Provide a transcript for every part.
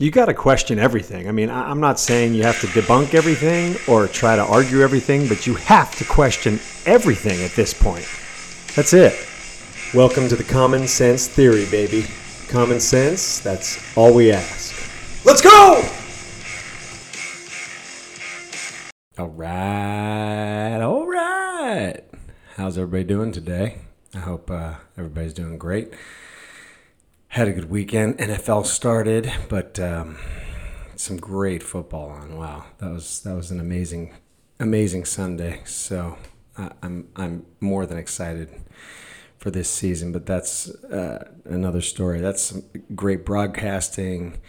you got to question everything. I mean, I'm not saying you have to debunk everything or try to argue everything, but you have to question everything at this point. That's it. Welcome to the common sense theory, baby. Common sense, that's all we ask. Let's go! All right. How's everybody doing today? I hope everybody's doing great. Had a good weekend. NFL started, but some great football on. Wow, that was an amazing Sunday. So I'm more than excited for this season. But that's another story. That's great broadcasting.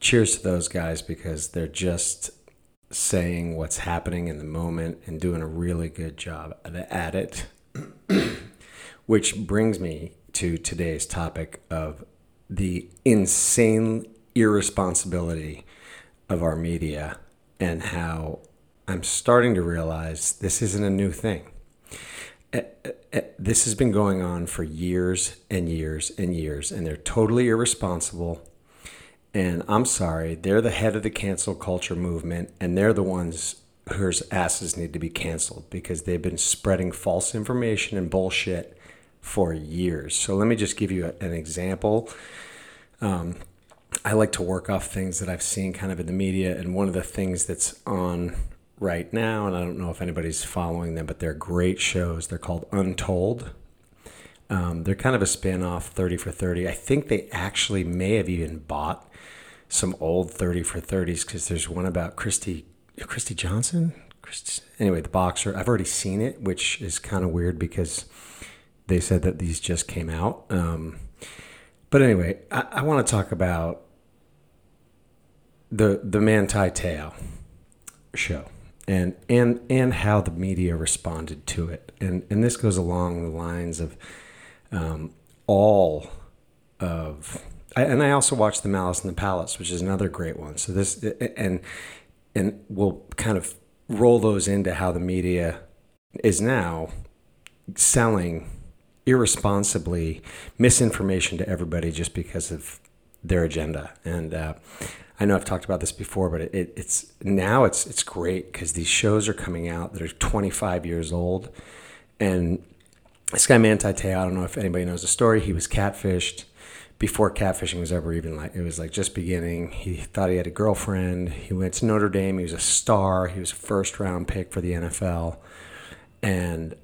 Cheers to those guys because they're just saying what's happening in the moment and doing a really good job at it. Which brings me to today's topic of the insane irresponsibility of our media and how I'm starting to realize this isn't a new thing. This has been going on for years and years, and they're totally irresponsible. And I'm sorry, they're the head of the cancel culture movement, and they're the ones whose asses need to be canceled because they've been spreading false information and bullshit for years. So let me just give you an example. I like to work off things that I've seen kind of in the media, and one of the things that's on right now, and I don't know if anybody's following them, but they're great shows. They're called Untold. They're kind of a spin-off 30 for 30. I think they actually may have even bought some old 30 for 30s because there's one about Christy Johnson? Anyway, the boxer. I've already seen it, which is kind of weird because they said that these just came out. But anyway, I want to talk about the Manti Te'o show and how the media responded to it. And this goes along the lines of I also watched the Malice in the Palace, which is another great one. So this and we'll kind of roll those into how the media is now selling irresponsibly misinformation to everybody just because of their agenda. And I know I've talked about this before, but it's great because these shows are coming out that are 25 years old. And this guy Manti Te'o, I don't know if anybody knows the story. He was catfished before catfishing was ever even like, it was like just beginning. He thought he had a girlfriend. He went to Notre Dame. He was a star. He was a first round pick for the NFL. And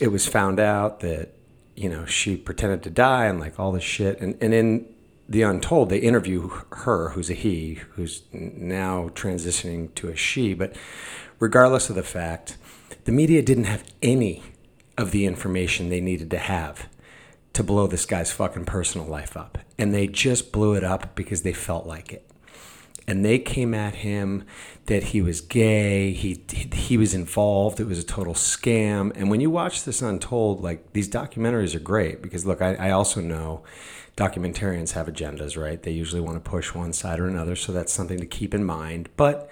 it was found out that, you know, she pretended to die and like all this shit. And in The Untold, they interview her, who's a he, who's now transitioning to a she. But regardless of the fact, the media didn't have any of the information they needed to have to blow this guy's fucking personal life up. And they just blew it up because they felt like it. And they came at him that he was gay, he was involved, it was a total scam. And when you watch this Untold, like, these documentaries are great because, look, I also know documentarians have agendas, right? They usually want to push one side or another, so that's something to keep in mind. But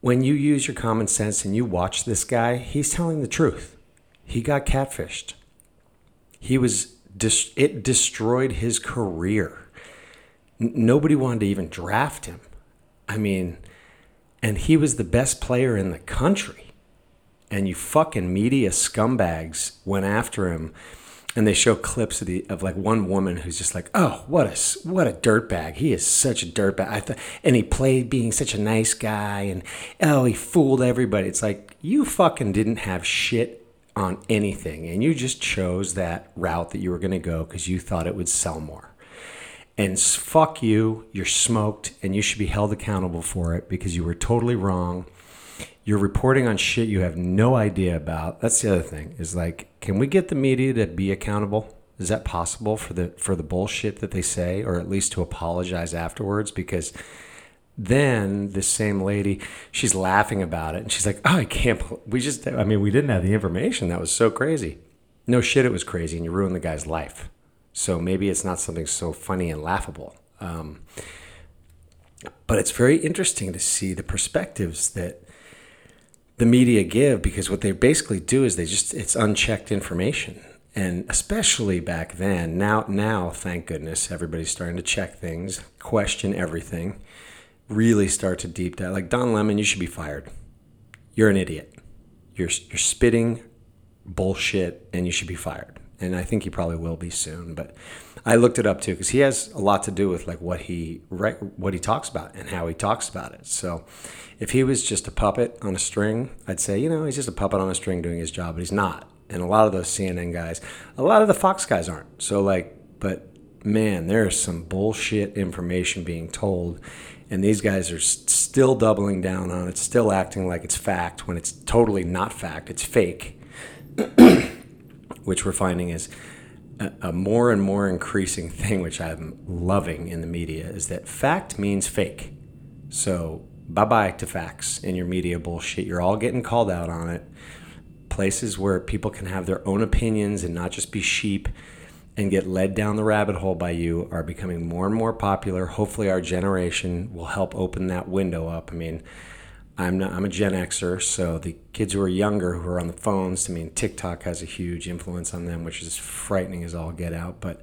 when you use your common sense and you watch this guy, he's telling the truth. He got catfished. It destroyed his career. Nobody wanted to even draft him. I mean, and he was the best player in the country. And you fucking media scumbags went after him. And they show clips of like one woman who's just like, oh, what a dirtbag. He is such a dirtbag. And he played being such a nice guy. And, oh, he fooled everybody. It's like, you fucking didn't have shit on anything. And you just chose that route that you were going to go because you thought it would sell more. And fuck you, you're smoked, and you should be held accountable for it because you were totally wrong. You're reporting on shit you have no idea about. That's the other thing, is like, can we get the media to be accountable? Is that possible for the bullshit that they say, or at least to apologize afterwards? Because then this same lady, she's laughing about it, and she's like, oh, I can't believe, we didn't have the information. That was so crazy. No shit, it was crazy, and you ruined the guy's life. So maybe it's not something so funny and laughable. But it's very interesting to see the perspectives that the media give, because what they basically do is it's unchecked information. And especially back then, now, thank goodness, everybody's starting to check things, question everything, really start to deep dive. Like, Don Lemon, you should be fired. You're an idiot. You're spitting bullshit, and you should be fired. And I think he probably will be soon. But I looked it up too, because he has a lot to do with like what he talks about and how he talks about it. So if he was just a puppet on a string, I'd say, he's just a puppet on a string doing his job, but he's not. And a lot of those CNN guys, a lot of the Fox guys aren't. So but man, there's some bullshit information being told. And these guys are still doubling down on it, still acting like it's fact when it's totally not fact, it's fake. Which we're finding is a more and more increasing thing, which I'm loving in the media, is that fact means fake. So bye-bye to facts in your media bullshit. You're all getting called out on it. Places where people can have their own opinions and not just be sheep and get led down the rabbit hole by you are becoming more and more popular. Hopefully our generation will help open that window up. I mean, I'm a Gen Xer, so the kids who are younger who are on the phones, I mean, TikTok has a huge influence on them, which is frightening as all get out. But,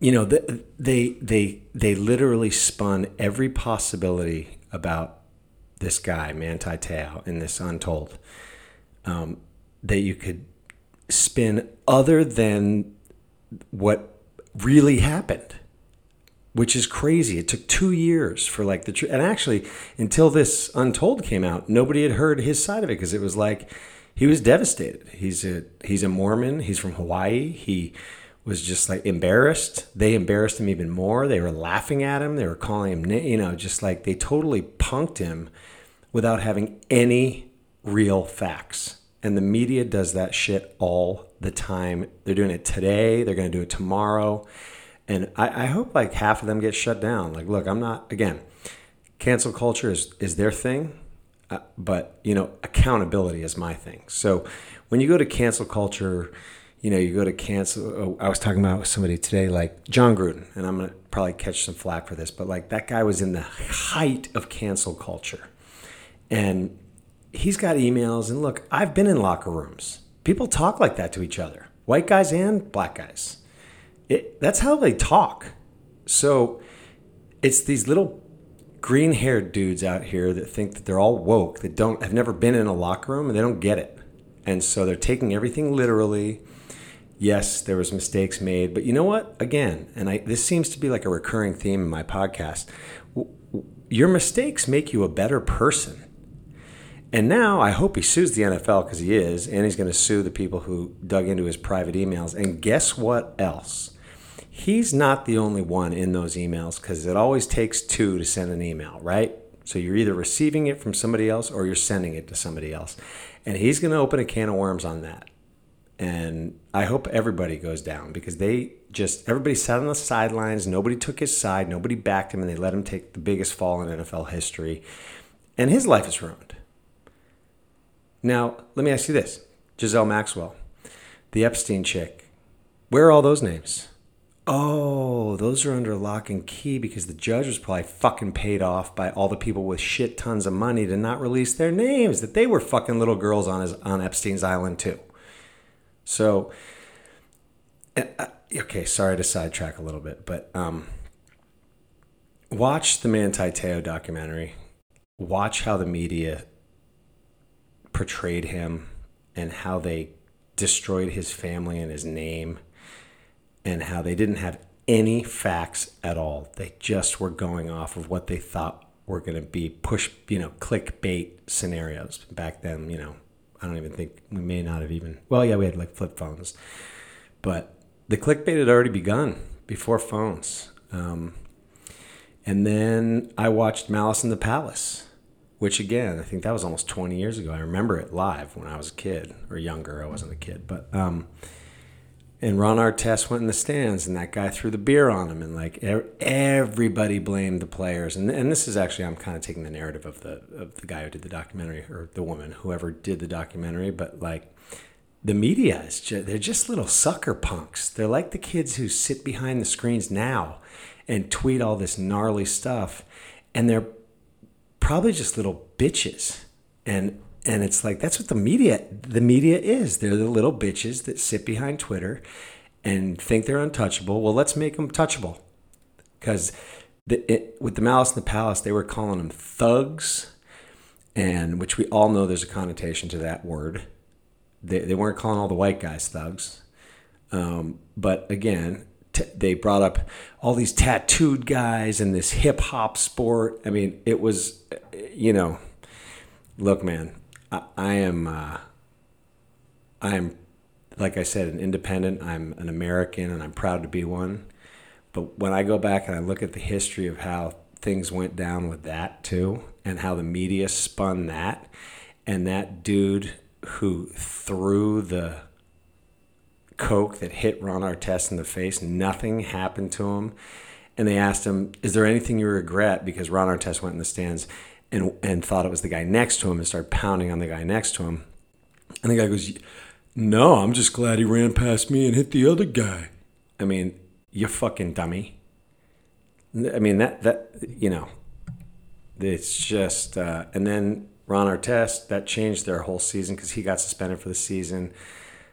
they literally spun every possibility about this guy, Manti Te'o, in this Untold, that you could spin other than what really happened. Which is crazy. It took 2 years for and actually until this Untold came out, nobody had heard his side of it because it was he was devastated. He's a Mormon. He's from Hawaii. He was just embarrassed. They embarrassed him even more. They were laughing at him. They were calling him, they totally punked him without having any real facts. And the media does that shit all the time. They're doing it today. They're going to do it tomorrow. And I hope half of them get shut down. Look, I'm not, again, cancel culture is their thing, but, accountability is my thing. So when you go to cancel culture, I was talking about with somebody today, John Gruden, and I'm going to probably catch some flack for this, but that guy was in the height of cancel culture. And he's got emails, and look, I've been in locker rooms. People talk like that to each other, white guys and black guys. That's how they talk. So it's these little green-haired dudes out here that think that they're all woke, that have never been in a locker room, and they don't get it. And so they're taking everything literally. Yes, there was mistakes made, but you know what? Again, and this seems to be a recurring theme in my podcast. Your mistakes make you a better person. And now I hope he sues the NFL because he is, and he's going to sue the people who dug into his private emails. And guess what else? He's not the only one in those emails because it always takes two to send an email, right? So you're either receiving it from somebody else or you're sending it to somebody else. And he's going to open a can of worms on that. And I hope everybody goes down because everybody sat on the sidelines. Nobody took his side. Nobody backed him, and they let him take the biggest fall in NFL history. And his life is ruined. Now, let me ask you this. Giselle Maxwell, the Epstein chick, where are all those names? Oh, those are under lock and key because the judge was probably fucking paid off by all the people with shit tons of money to not release their names, that they were fucking little girls on Epstein's island too. So, okay, sorry to sidetrack a little bit, but watch the Manti Te'o documentary. Watch how the media portrayed him and how they destroyed his family and his name. And how they didn't have any facts at all. They just were going off of what they thought were going to be clickbait scenarios. Back then, I don't even think we may not have even, well, yeah, we had flip phones. But the clickbait had already begun before phones. And then I watched Malice in the Palace, which again, I think that was almost 20 years ago. I remember it live when I was a kid or younger. I wasn't a kid, but, and Ron Artest went in the stands, and that guy threw the beer on him, and everybody blamed the players. And this is actually, I'm kind of taking the narrative of the guy who did the documentary, or the woman, whoever did the documentary. But the media they're just little sucker punks. They're like the kids who sit behind the screens now and tweet all this gnarly stuff, and they're probably just little bitches. And And it's like, that's what the media is. They're the little bitches that sit behind Twitter and think they're untouchable. Well, let's make them touchable. Because with the Malice in the Palace, they were calling them thugs, and which we all know there's a connotation to that word. They weren't calling all the white guys thugs. But again, they brought up all these tattooed guys and this hip hop sport. I mean, it was, you know, look, man, I am, like I said, an independent. I'm an American, and I'm proud to be one. But when I go back and I look at the history of how things went down with that too, and how the media spun that, and that dude who threw the coke that hit Ron Artest in the face, nothing happened to him. And they asked him, is there anything you regret? Because Ron Artest went in the stands and thought it was the guy next to him and started pounding on the guy next to him. And the guy goes, no, I'm just glad he ran past me and hit the other guy. I mean, you fucking dummy. I mean, that you know, it's just, and then Ron Artest, that changed their whole season because he got suspended for the season.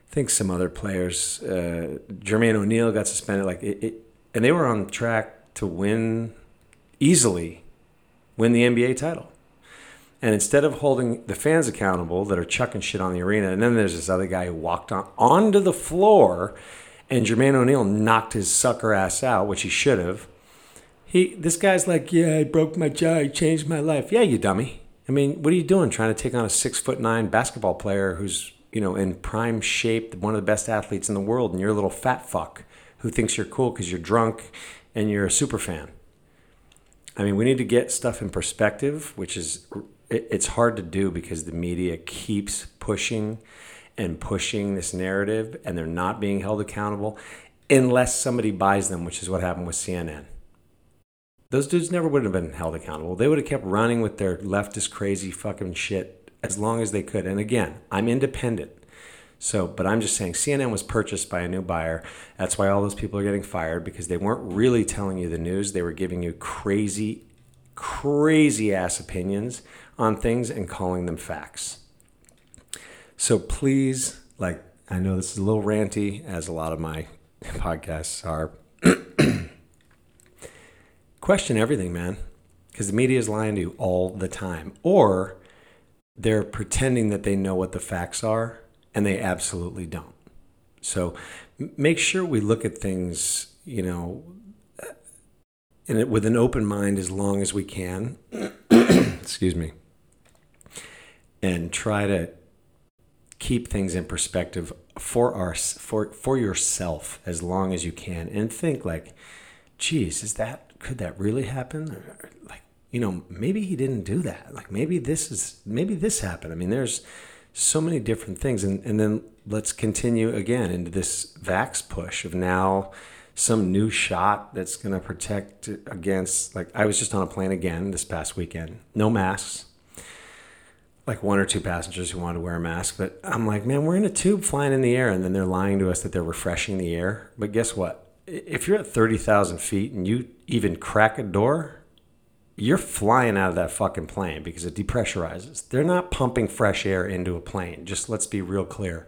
I think some other players, Jermaine O'Neal got suspended, and they were on track to easily win the NBA title. And instead of holding the fans accountable that are chucking shit on the arena, and then there's this other guy who walked onto the floor, and Jermaine O'Neal knocked his sucker ass out, which he should have. This guy's like, yeah, I broke my jaw, I changed my life. Yeah, you dummy. I mean, what are you doing trying to take on a 6'9" basketball player who's, you know, in prime shape, one of the best athletes in the world, and you're a little fat fuck who thinks you're cool because you're drunk and you're a super fan. I mean, we need to get stuff in perspective, which is, it's hard to do because the media keeps pushing and pushing this narrative, and they're not being held accountable unless somebody buys them, which is what happened with CNN. Those dudes never would have been held accountable. They would have kept running with their leftist crazy fucking shit as long as they could. And again, I'm independent. So, but I'm just saying CNN was purchased by a new buyer. That's why all those people are getting fired, because they weren't really telling you the news. They were giving you crazy, crazy ass opinions on things and calling them facts. So please, like, I know this is a little ranty, as a lot of my podcasts are. Question everything, man, because the media is lying to you all the time. Or they're pretending that they know what the facts are, and they absolutely don't. So make sure we look at things, you know, and with an open mind as long as we can. Excuse me. And try to keep things in perspective for yourself as long as you can, and think like, geez, could that really happen? Or, like, you know, maybe he didn't do that. Like, maybe this happened. I mean, there's so many different things. And then let's continue again into this vax push of now some new shot that's going to protect against, like, I was just on a plane again this past weekend, no masks. Like one or two passengers who wanted to wear a mask, but I'm like, man, we're in a tube flying in the air, and then they're lying to us that they're refreshing the air. But guess what? If you're at 30,000 feet and you even crack a door, you're flying out of that fucking plane because it depressurizes. They're not pumping fresh air into a plane. Just let's be real clear.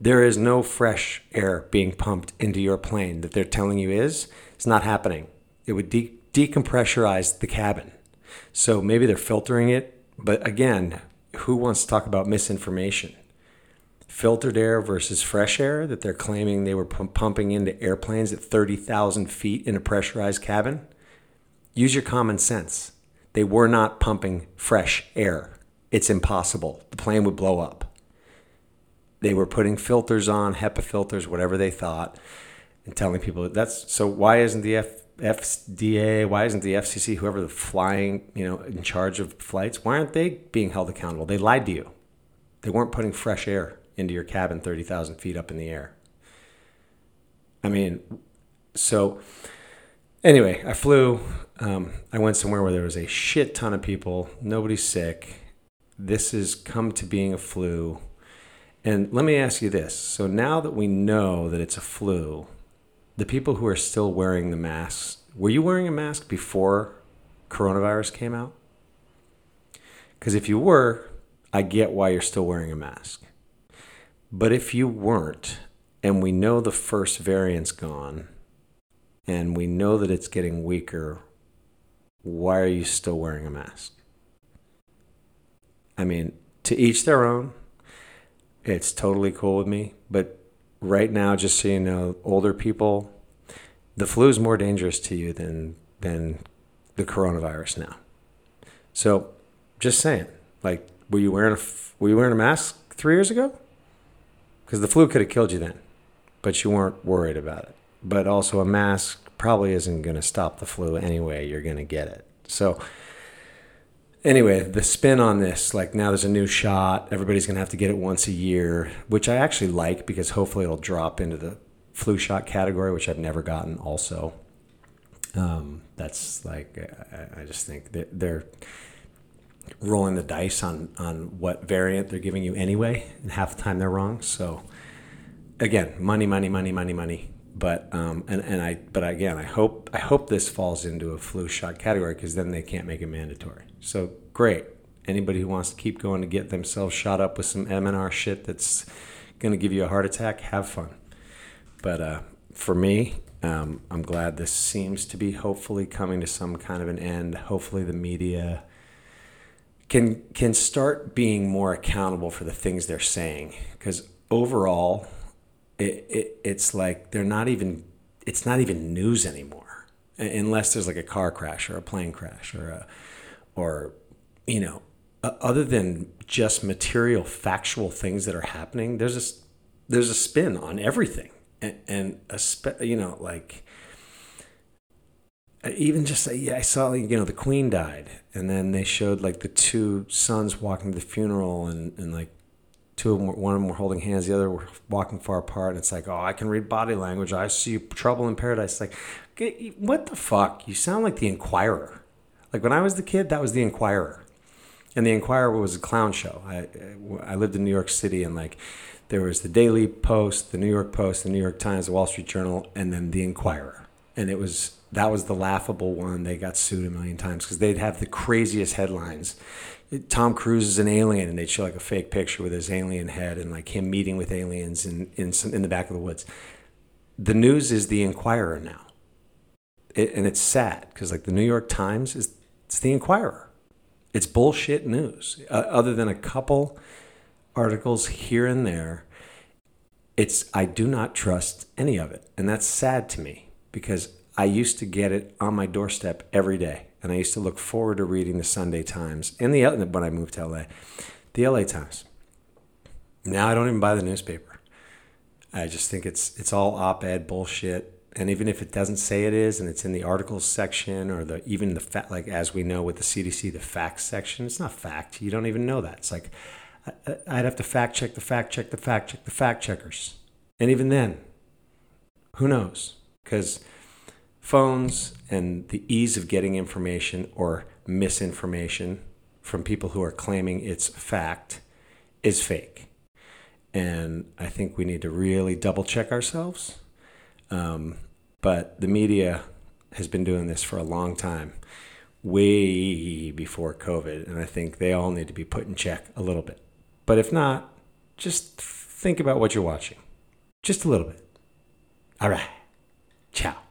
There is no fresh air being pumped into your plane that they're telling you is. It's not happening. It would decompressurize the cabin. So maybe they're filtering it, but again, who wants to talk about misinformation? Filtered air versus fresh air that they're claiming they were pumping into airplanes at 30,000 feet in a pressurized cabin? Use your common sense. They were not pumping fresh air. It's impossible. The plane would blow up. They were putting filters on, HEPA filters, whatever they thought, and telling people that's so. Why isn't the FDA, why isn't the FCC, whoever the flying, you know, in charge of flights, why aren't they being held accountable? They lied to you. They weren't putting fresh air into your cabin 30,000 feet up in the air. I mean, so anyway, I flew. I went somewhere where there was a shit ton of people. Nobody's sick. This has come to being a flu. And let me ask you this. So now that we know that it's a flu, the people who are still wearing the masks, were you wearing a mask before coronavirus came out? Because if you were, I get why you're still wearing a mask. But if you weren't, and we know the first variant's gone, and we know that it's getting weaker, why are you still wearing a mask? I mean, to each their own. It's totally cool with me. But right now, just so you know, older people, the flu is more dangerous to you than the coronavirus now. So just saying, like, were you wearing a mask 3 years ago? Because the flu could have killed you then, but you weren't worried about it. But also a mask probably isn't going to stop the flu anyway. You're going to get it. So anyway, the spin on this, like now there's a new shot. Everybody's going to have to get it once a year, which I actually like because hopefully it'll drop into the flu shot category, which I've never gotten also. That's like, I just think that they're rolling the dice on what variant they're giving you anyway. And half the time they're wrong. So again, money. But I hope this falls into a flu shot category because then they can't make it mandatory. So great. Anybody who wants to keep going to get themselves shot up with some MNR shit that's going to give you a heart attack, have fun. But for me, I'm glad this seems to be hopefully coming to some kind of an end. Hopefully the media can start being more accountable for the things they're saying because overall, It's like it's not even news anymore unless there's like a car crash or a plane crash or other than just material factual things that are happening. There's a spin on everything I saw the Queen died and then they showed like the two sons walking to the funeral and like. Two of them, one of them were holding hands, the other were walking far apart. And it's like, oh, I can read body language. I see trouble in paradise. It's like, what the fuck? You sound like the Inquirer. Like when I was the kid, that was the Inquirer. And the Inquirer was a clown show. I lived in New York City and like there was the Daily Post, the New York Post, the New York Times, the Wall Street Journal, and then the Inquirer. And that was the laughable one. They got sued a million times because they'd have the craziest headlines. Tom Cruise is an alien, and they'd show like a fake picture with his alien head and like him meeting with aliens in the back of the woods. The news is the Inquirer now, and it's sad because like the New York Times it's the Inquirer. It's bullshit news. Other than a couple articles here and there, I do not trust any of it, and that's sad to me because I used to get it on my doorstep every day. And I used to look forward to reading the Sunday Times and when I moved to LA, the LA Times. Now I don't even buy the newspaper. I just think it's all op-ed bullshit. And even if it doesn't say it is, and it's in the articles section or like as we know with the CDC, the facts section, it's not fact. You don't even know that. It's like I'd have to fact check the fact checkers. And even then, who knows? Because phones and the ease of getting information or misinformation from people who are claiming it's fact is fake. And I think we need to really double check ourselves. But the media has been doing this for a long time, way before COVID. And I think they all need to be put in check a little bit. But if not, just think about what you're watching. Just a little bit. All right. Ciao.